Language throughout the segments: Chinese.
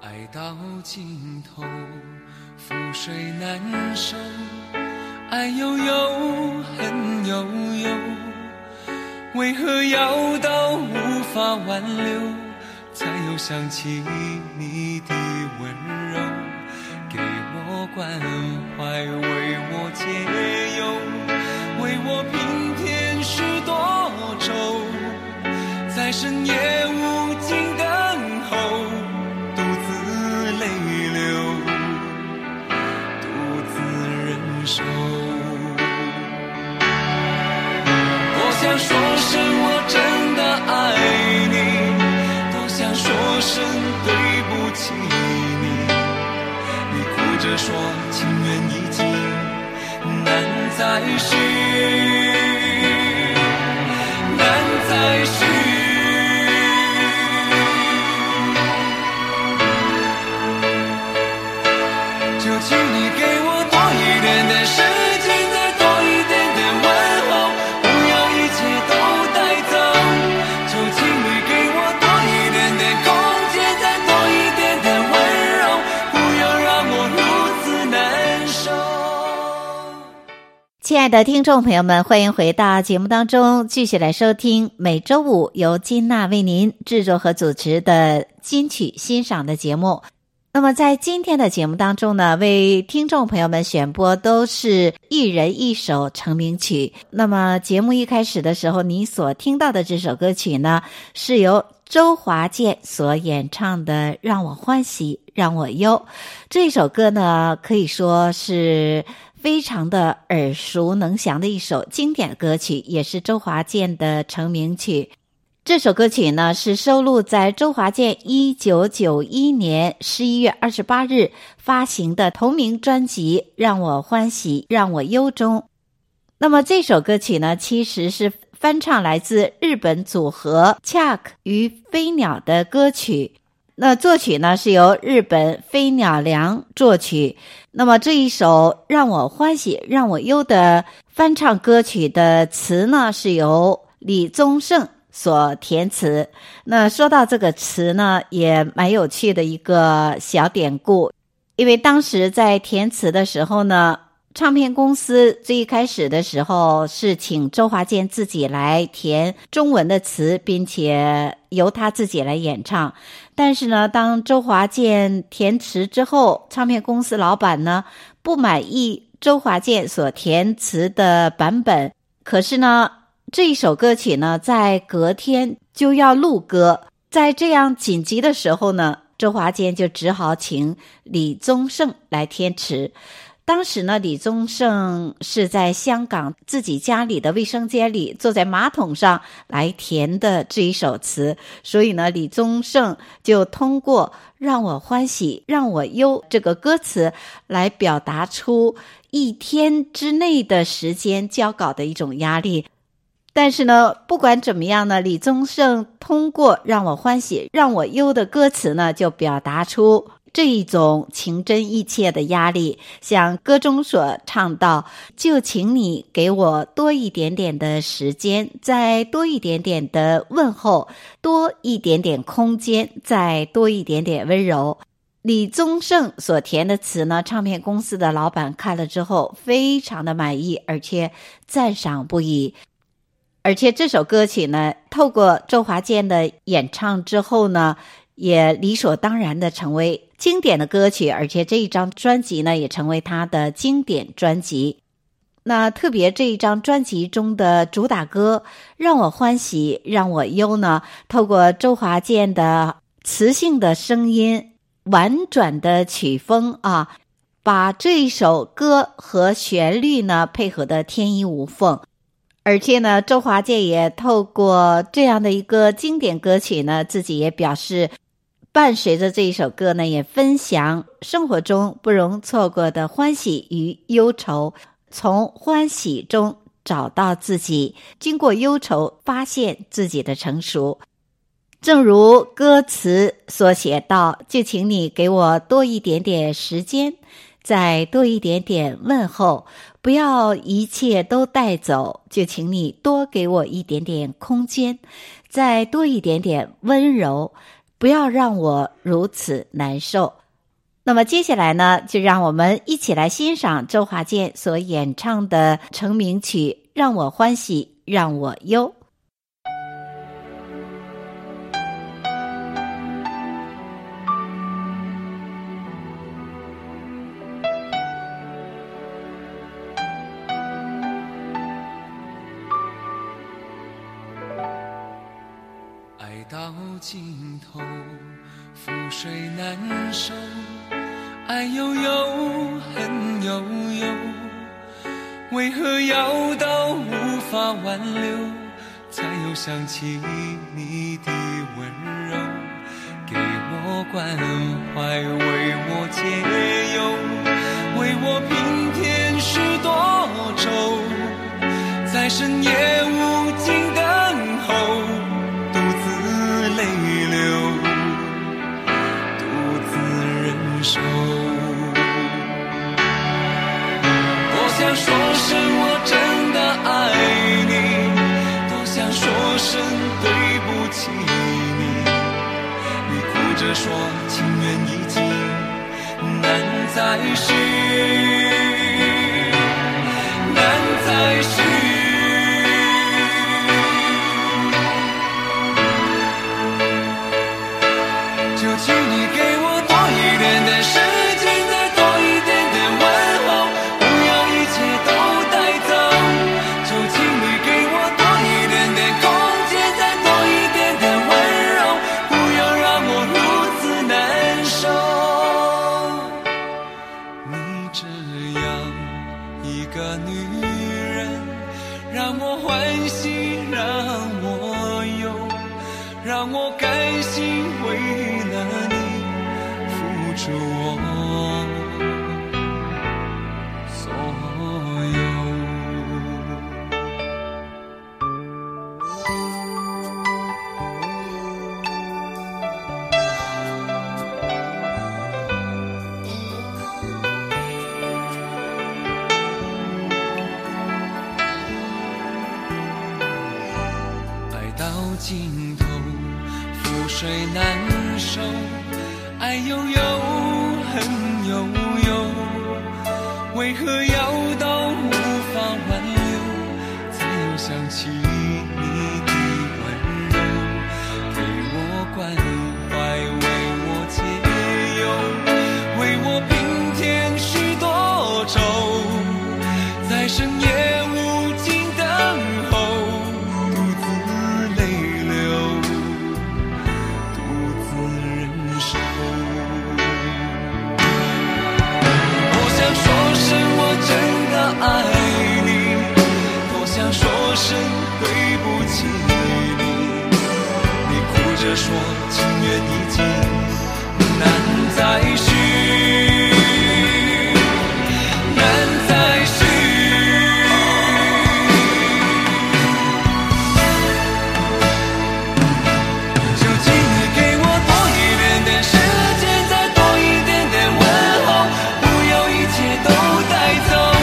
爱到尽头，覆水难收，爱悠悠，恨悠悠，为何要到无法挽留，才又想起你的温柔，给我关怀，为我解忧，为我平添许多愁，在深夜无尽等候，独自泪流，独自忍受。多想说声我真的爱你，多想说声对不起你，你哭着说情缘已尽难再续，难再续。就请你给我多一点点时间，再多一点点问候，亲爱的听众朋友们，欢迎回到节目当中，继续来收听每周五由金娜为您制作和主持的金曲欣赏的节目。那么在今天的节目当中呢，为听众朋友们选播都是一人一首成名曲。那么节目一开始的时候，你所听到的这首歌曲呢，是由周华健所演唱的《让我欢喜让我忧》。这首歌呢，可以说是非常的耳熟能详的一首经典歌曲，也是周华健的成名曲。这首歌曲呢，是收录在周华健1991年11月28日发行的同名专辑《让我欢喜让我忧》中。那么这首歌曲呢，其实是翻唱来自日本组合 Chuck 与飞鸟的歌曲。那作曲呢，是由日本飞鸟良作曲。那么这一首让我欢喜让我忧的翻唱歌曲的词呢，是由李宗盛所填词。那说到这个词呢，也蛮有趣的一个小典故。因为当时在填词的时候呢，唱片公司最开始的时候是请周华健自己来填中文的词，并且由他自己来演唱。但是呢，当周华健填词之后，唱片公司老板呢不满意周华健所填词的版本。可是呢，这一首歌曲呢在隔天就要录歌，在这样紧急的时候呢，周华健就只好请李宗盛来填词。当时呢，李宗盛是在香港自己家里的卫生间里坐在马桶上来填的这一首词，所以呢，李宗盛就通过让我欢喜让我忧这个歌词来表达出一天之内的时间交稿的一种压力。但是呢，不管怎么样呢，李宗盛通过让我欢喜让我忧的歌词呢，就表达出这一种情真意切的压力，像歌中所唱到，就请你给我多一点点的时间，再多一点点的问候，多一点点空间，再多一点点温柔。李宗盛所填的词呢，唱片公司的老板看了之后非常的满意，而且赞赏不已。而且这首歌曲呢，透过周华健的演唱之后呢，也理所当然的成为经典的歌曲，而且这一张专辑呢，也成为他的经典专辑。那特别这一张专辑中的主打歌《让我欢喜让我忧》呢，透过周华健的磁性的声音、婉转的曲风啊，把这一首歌和旋律呢配合得天衣无缝。而且呢，周华健也透过这样的一个经典歌曲呢，自己也表示，伴随着这一首歌呢，也分享生活中不容错过的欢喜与忧愁，从欢喜中找到自己，经过忧愁发现自己的成熟。正如歌词所写到，就请你给我多一点点时间，再多一点点问候，不要一切都带走，就请你多给我一点点空间，再多一点点温柔，不要让我如此难受。那么接下来呢，就让我们一起来欣赏周华健所演唱的成名曲《让我欢喜让我忧》。到尽头，覆水难收，爱悠悠，恨悠悠，为何要到无法挽留，才又想起你的温柔，给我关怀，为我解忧，为我平添许多愁，在深夜无尽等候，泪流，独自忍受。多想说声我真的爱你，多想说声对不起你，你哭着说情缘已尽，难再续，难再续。请你给我多一点点时间，再多一点点问候，不要一切都带走，就请你给我多一点点空间，再多一点点温柔，不要让我如此难受。你这样一个女人，让我欢喜让我忧，让我甘心为是我所有。爱到尽头，覆水难收，爱悠悠，恨悠悠，为何要到无法挽留，才又想起你的温柔，给我关怀，为我解忧，为我平添许多愁，在深夜无尽等候，独自泪流，独自忍受。爱你，多想说声对不起你，你哭着说情缘已尽，难再续，难再续。就请你给我多一点点时间，再多一点点问候，不要一切都带走，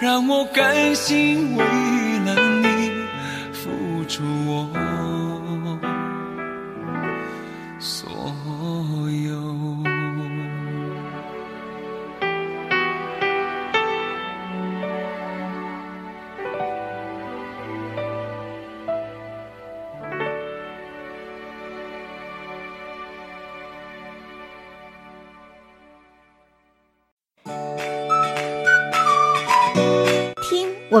让我甘心为了你付出我所有。我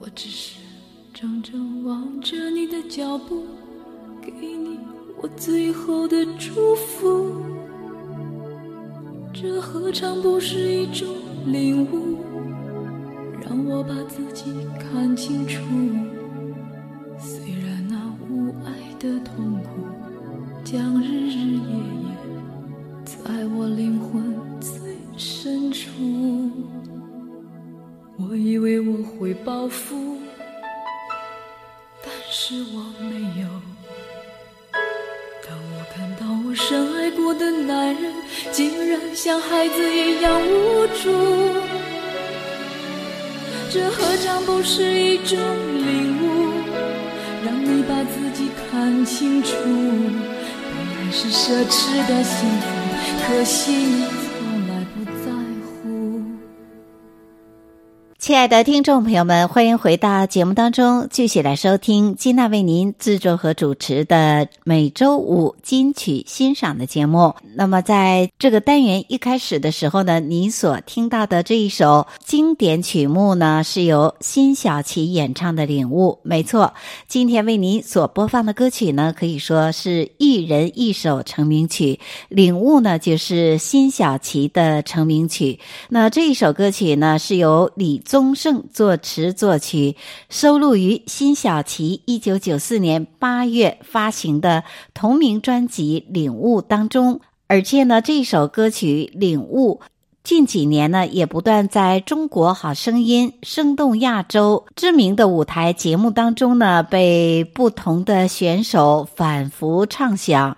我只是怔怔望着你的脚步，给你我最后的祝福。这何尝不是一种领悟，让我把自己看清楚。虽然那无爱的痛苦将日日夜夜在我灵魂最深处，我以为我会报复，但是我没有。当我看到我深爱过的男人竟然像孩子一样无助，这何尝不是一种领悟，让你把自己看清楚。本来是奢侈的幸福，可惜你从来不在乎。亲爱的听众朋友们，欢迎回到节目当中，继续来收听金娜为您制作和主持的每周五金曲欣赏的节目。那么在这个单元一开始的时候呢，您所听到的这一首经典曲目呢，是由辛晓琪演唱的《领悟》。没错，今天为您所播放的歌曲呢，可以说是一人一首成名曲，《领悟》呢就是辛晓琪的成名曲。那这一首歌曲呢，是由李宗盛作词作曲，收录于辛晓琪1994年8月发行的同名专辑《领悟》当中。而且呢，这首歌曲《领悟》近几年呢，也不断在中国好声音、生动亚洲知名的舞台节目当中呢，被不同的选手反复唱响。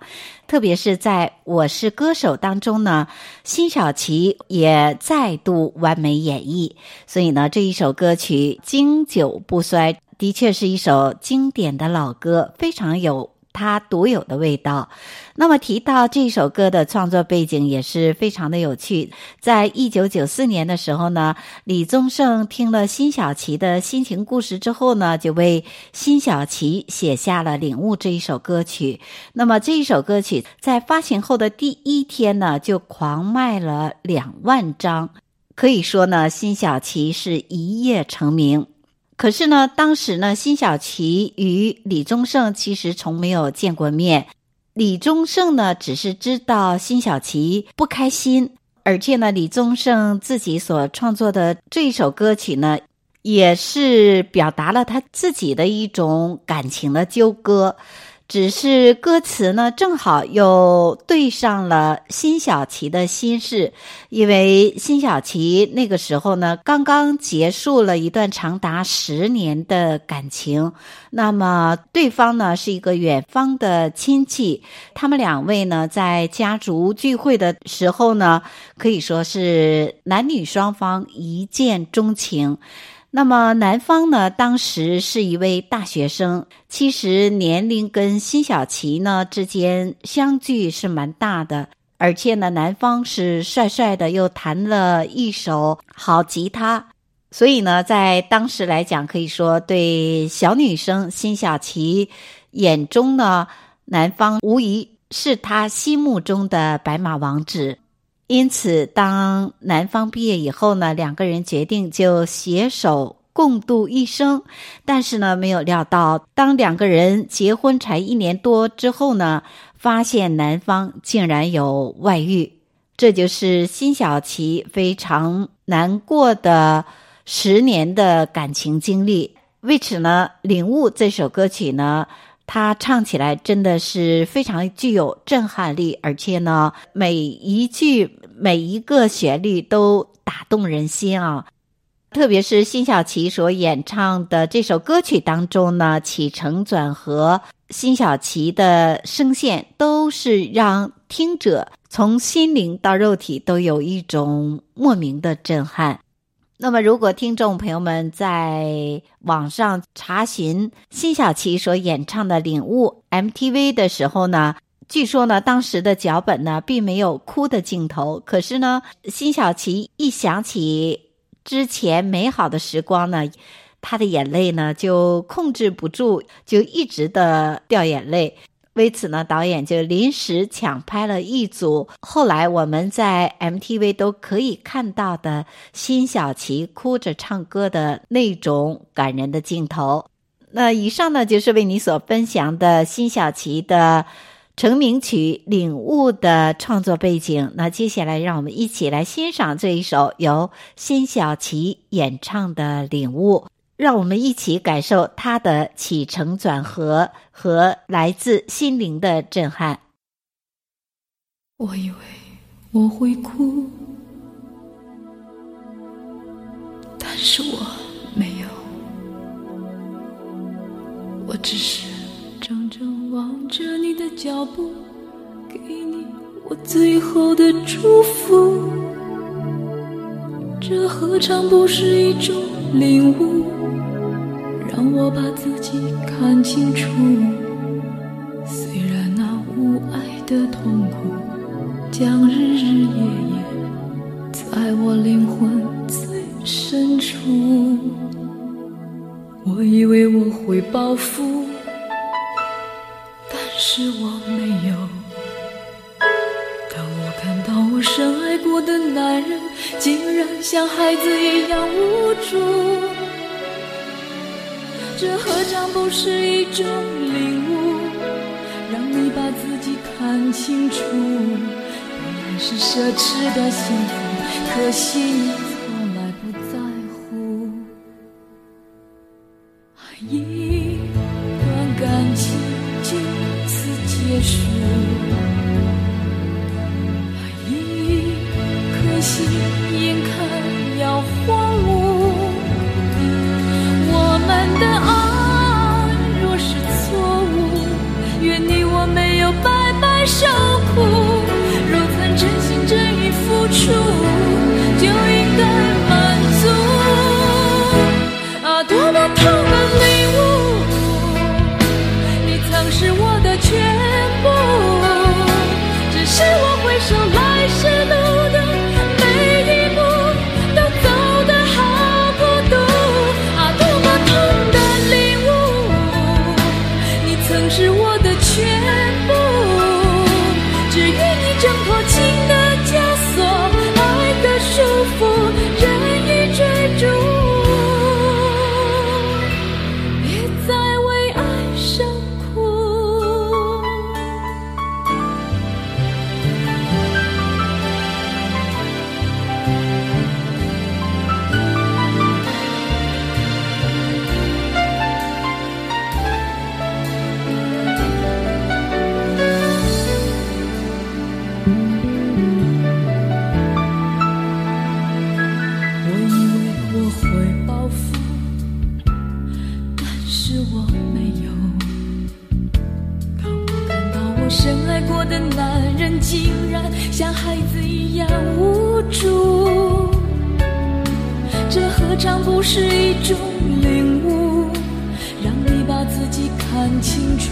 特别是在《我是歌手》当中呢，辛晓琪也再度完美演绎。所以呢，这一首歌曲经久不衰，的确是一首经典的老歌，非常有它独有的味道。那么提到这首歌的创作背景也是非常的有趣。在1994年的时候呢，李宗盛听了辛晓琪的心情故事之后呢，就为辛晓琪写下了《领悟》这一首歌曲。那么这一首歌曲在发行后的第一天呢，就狂卖了2万张。可以说呢，辛晓琪是一夜成名。可是呢，当时呢，辛晓琪与李宗盛其实从没有见过面。李宗盛呢，只是知道辛晓琪不开心，而且呢，李宗盛自己所创作的这一首歌曲呢，也是表达了他自己的一种感情的纠葛。只是歌词呢，正好又对上了辛晓琪的心事，因为辛晓琪那个时候呢，刚刚结束了一段长达10年的感情。那么对方呢，是一个远方的亲戚，他们两位呢，在家族聚会的时候呢，可以说是男女双方一见钟情。那么男方呢，当时是一位大学生，其实年龄跟辛晓琪呢之间相距是蛮大的，而且呢，男方是帅帅的，又弹了一手好吉他，所以呢，在当时来讲，可以说对小女生辛晓琪眼中呢，男方无疑是她心目中的白马王子。因此当男方毕业以后呢，两个人决定就携手共度一生。但是呢，没有料到当两个人结婚才1年多之后呢，发现男方竟然有外遇。这就是辛晓琪非常难过的10年的感情经历。为此呢，《领悟》这首歌曲呢，他唱起来真的是非常具有震撼力，而且呢，每一句每一个旋律都打动人心啊。特别是辛晓琪所演唱的这首歌曲当中呢，起承转合，辛晓琪的声线都是让听者从心灵到肉体都有一种莫名的震撼。那么如果听众朋友们在网上查询辛晓琪所演唱的《领悟》MTV 的时候呢，据说呢，当时的脚本呢并没有哭的镜头，可是呢，辛晓琪一想起之前美好的时光呢，他的眼泪呢就控制不住，就一直的掉眼泪。为此呢，导演就临时抢拍了一组后来我们在 MTV 都可以看到的辛晓琪哭着唱歌的那种感人的镜头。那以上呢，就是为你所分享的辛晓琪的成名曲《领悟》的创作背景。那接下来让我们一起来欣赏这一首由辛晓琪演唱的《领悟》，让我们一起感受它的起承转合和来自心灵的震撼。我以为我会哭，但是我没有，我只是怔怔望着你的脚步，给你我最后的祝福。这何尝不是一种领悟，让我把自己看清楚。虽然那无爱的痛苦将日日夜夜在我灵魂最深处，我以为我会报复，是我没有。当我看到我深爱过的男人竟然像孩子一样无助，这何尝不是一种领悟，让你把自己看清楚。本来是奢侈的幸福，可惜你从来不在乎。一段感情就结束，一颗心眼看要荒芜。我们的爱若是错误，愿你我没有白白受苦。若曾真心真意付出，就应该满足。啊，多么痛的领悟，你曾是我的全。手来时路的每一步都走得好孤独，啊，多么痛的领悟，你曾是我的全部，只愿你挣脱情的枷锁，爱的束缚，任意追逐，别再为爱受苦。像孩子一样无助，这何尝不是一种领悟，让你把自己看清楚。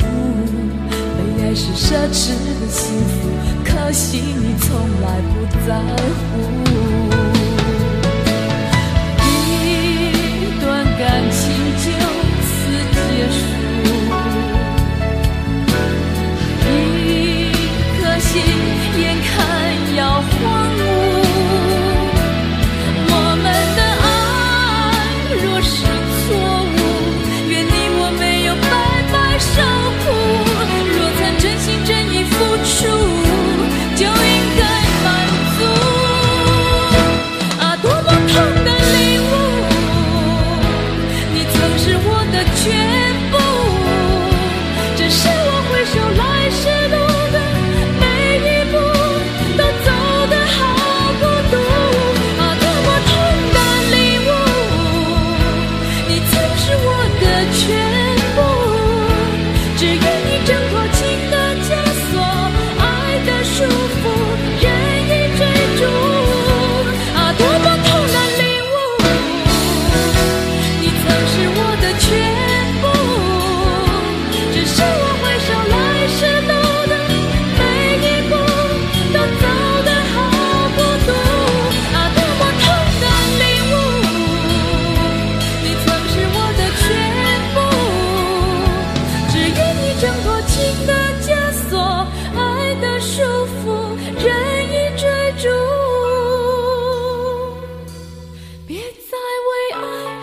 被爱是奢侈的幸福，可惜你从来不在乎。一段感情就此结束，一颗心眼看要荒芜，我们的爱若是错误，愿你我没有白白受苦。若曾真心真意付出，就应该满足。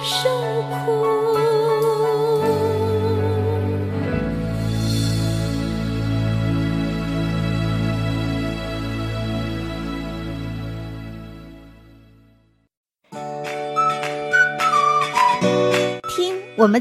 受苦。听我们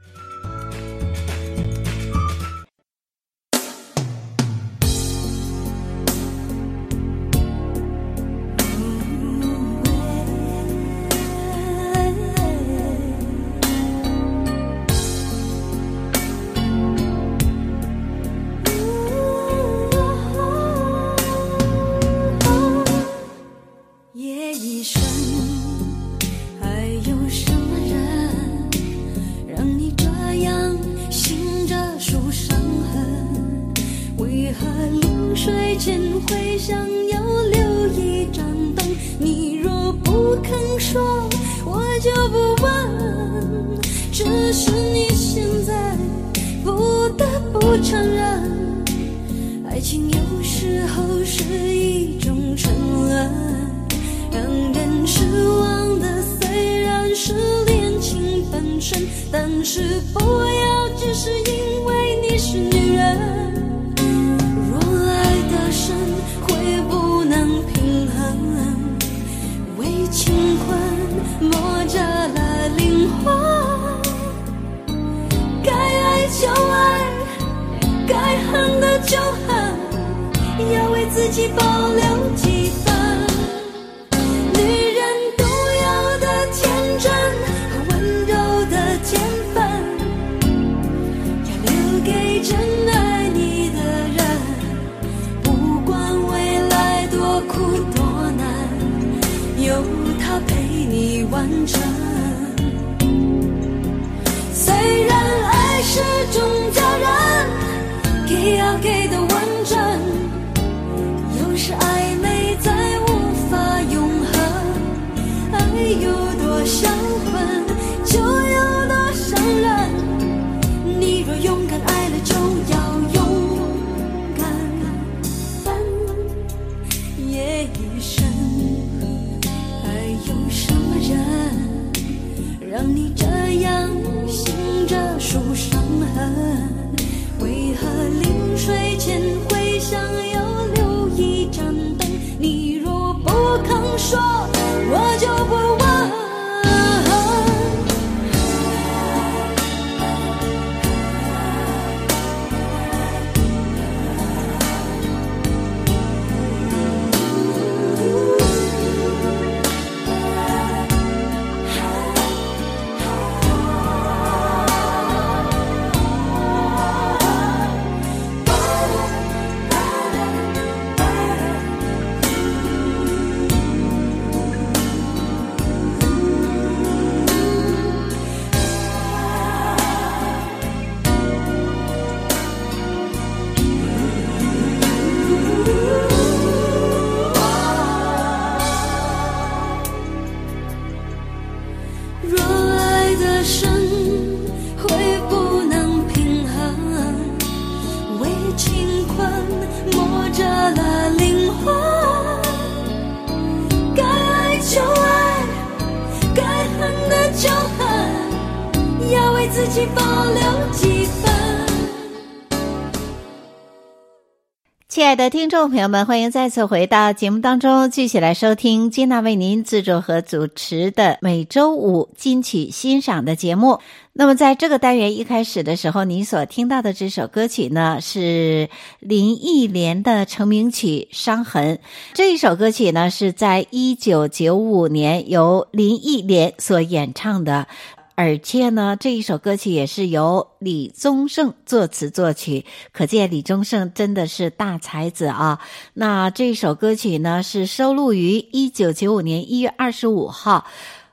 亲爱的听众朋友们，欢迎再次回到节目当中，继续来收听金娜为您制作和主持的每周五金曲欣赏的节目。那么在这个单元一开始的时候，您所听到的这首歌曲呢，是林忆莲的成名曲《伤痕》。这一首歌曲呢，是在1995年由林忆莲所演唱的，而且呢，这一首歌曲也是由李宗盛作词作曲，可见李宗盛真的是大才子啊。那这首歌曲呢，是收录于1995年1月25号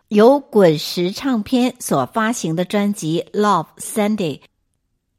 由滚石唱片所发行的专辑《Love Sunday》。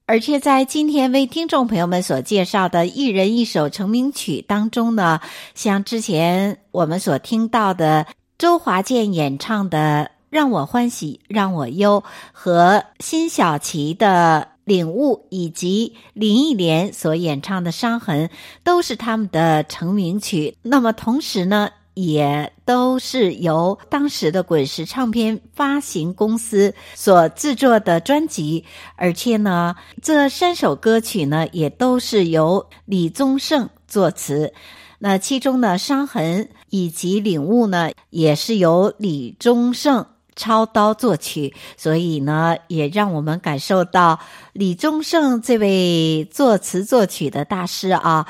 而且在今天为听众朋友们所介绍的一人一首成名曲当中呢，像之前我们所听到的周华健演唱的让我欢喜让我忧和辛晓琪的领悟以及林忆莲所演唱的伤痕都是他们的成名曲，那么同时呢也都是由当时的滚石唱片发行公司所制作的专辑，而且呢这三首歌曲呢也都是由李宗盛作词，那其中呢伤痕以及领悟呢也是由李宗盛操刀作曲，所以呢也让我们感受到李宗盛这位作词作曲的大师啊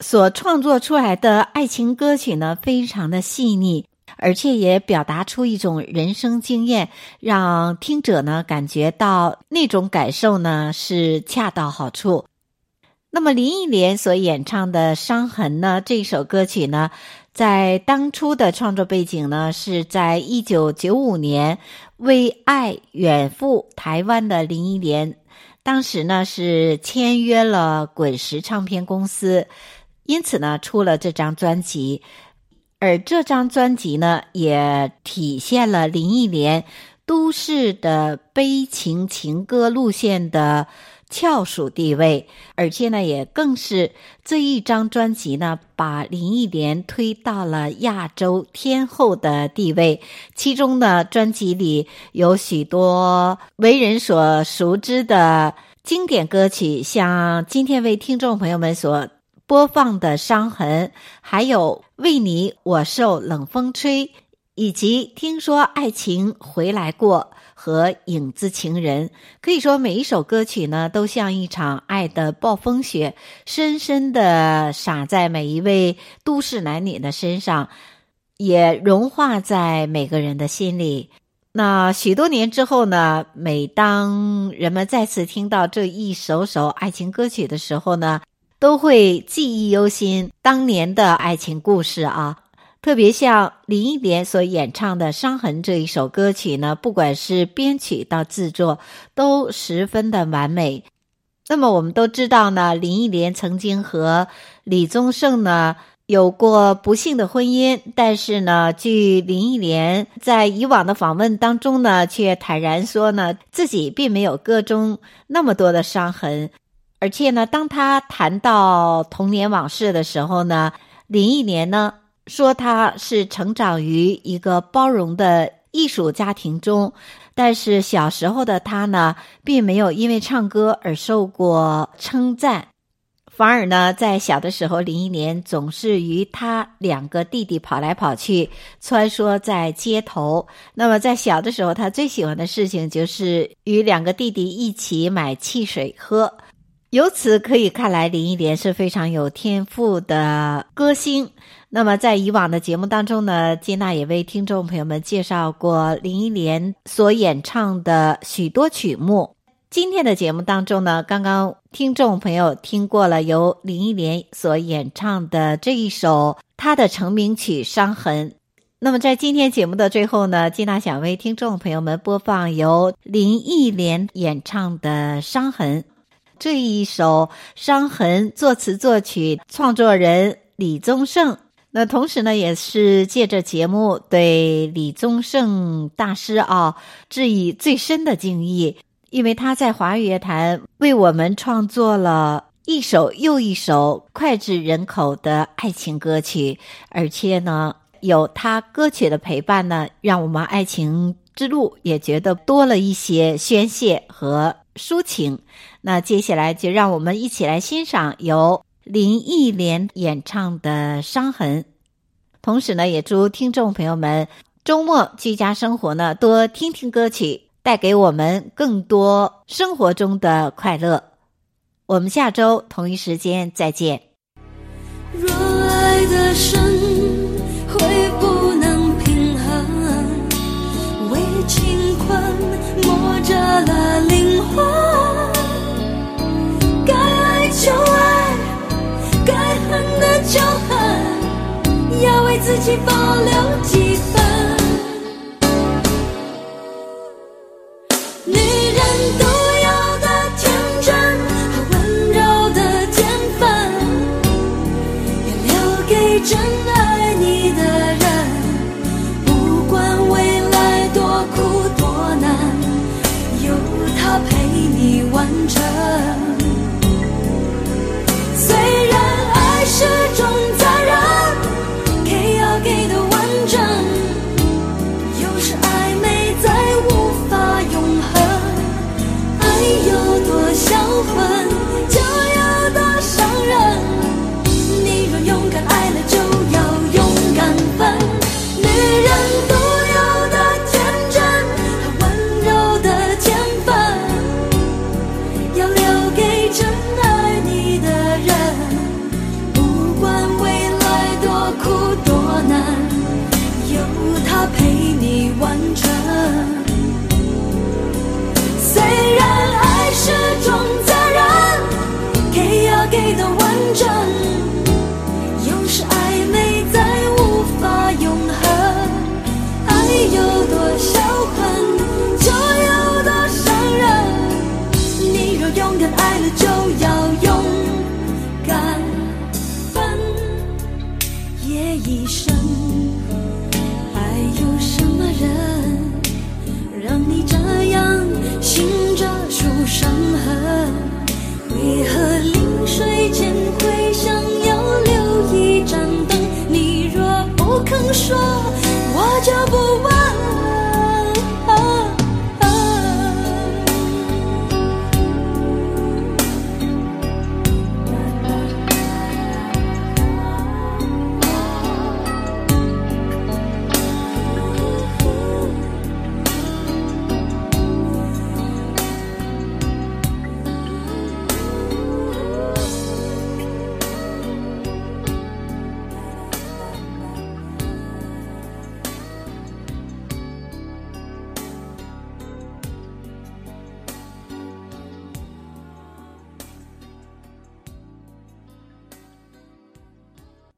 所创作出来的爱情歌曲呢非常的细腻，而且也表达出一种人生经验，让听者呢感觉到那种感受呢是恰到好处。那么林忆莲所演唱的伤痕呢这首歌曲呢在当初的创作背景呢是在1995年为爱远赴台湾的林忆莲，当时呢是签约了滚石唱片公司，因此呢出了这张专辑，而这张专辑呢也体现了林忆莲都市的悲情情歌路线的翘楚地位，而且呢也更是这一张专辑呢把林忆莲推到了亚洲天后的地位，其中呢专辑里有许多为人所熟知的经典歌曲，像今天为听众朋友们所播放的伤痕，还有为你我受冷风吹，以及听说爱情回来过和影子情人，可以说每一首歌曲呢都像一场爱的暴风雪，深深地洒在每一位都市男女的身上，也融化在每个人的心里。那许多年之后呢，每当人们再次听到这一首首爱情歌曲的时候呢，都会记忆犹新当年的爱情故事啊。特别像林忆莲所演唱的《伤痕》这一首歌曲呢，不管是编曲到制作都十分的完美。那么我们都知道呢，林忆莲曾经和李宗盛呢有过不幸的婚姻，但是呢据林忆莲在以往的访问当中呢却坦然说呢自己并没有歌中那么多的伤痕，而且呢当他谈到童年往事的时候呢，林忆莲呢说他是成长于一个包容的艺术家庭中，但是小时候的他呢并没有因为唱歌而受过称赞，反而呢在小的时候林忆莲总是与他两个弟弟跑来跑去，穿梭在街头。那么在小的时候他最喜欢的事情就是与两个弟弟一起买汽水喝，由此可以看来林忆莲是非常有天赋的歌星。那么在以往的节目当中呢，金娜也为听众朋友们介绍过林忆莲所演唱的许多曲目。今天的节目当中呢，刚刚听众朋友听过了由林忆莲所演唱的这一首她的成名曲《伤痕》。那么在今天节目的最后呢，金娜想为听众朋友们播放由林忆莲演唱的《伤痕》。这一首伤痕作词作曲创作人李宗盛，那同时呢也是借着节目对李宗盛大师啊致以最深的敬意，因为他在华语乐坛为我们创作了一首又一首脍炙人口的爱情歌曲，而且呢有他歌曲的陪伴呢，让我们爱情之路也觉得多了一些宣泄和抒情。那接下来就让我们一起来欣赏由林忆莲演唱的《伤痕》，同时呢也祝听众朋友们周末居家生活呢多听听歌曲，带给我们更多生活中的快乐。我们下周同一时间再见。若爱的深会不能平衡，为情困磨折了灵魂，该爱就爱，该恨的就恨，要为自己保留几分。女人都有的天真和温柔的天分，也留给真爱你的人，不管未来多完成。虽然爱是种责任，给要给的完整，有时暧昧再无法永恒，爱有多销魂。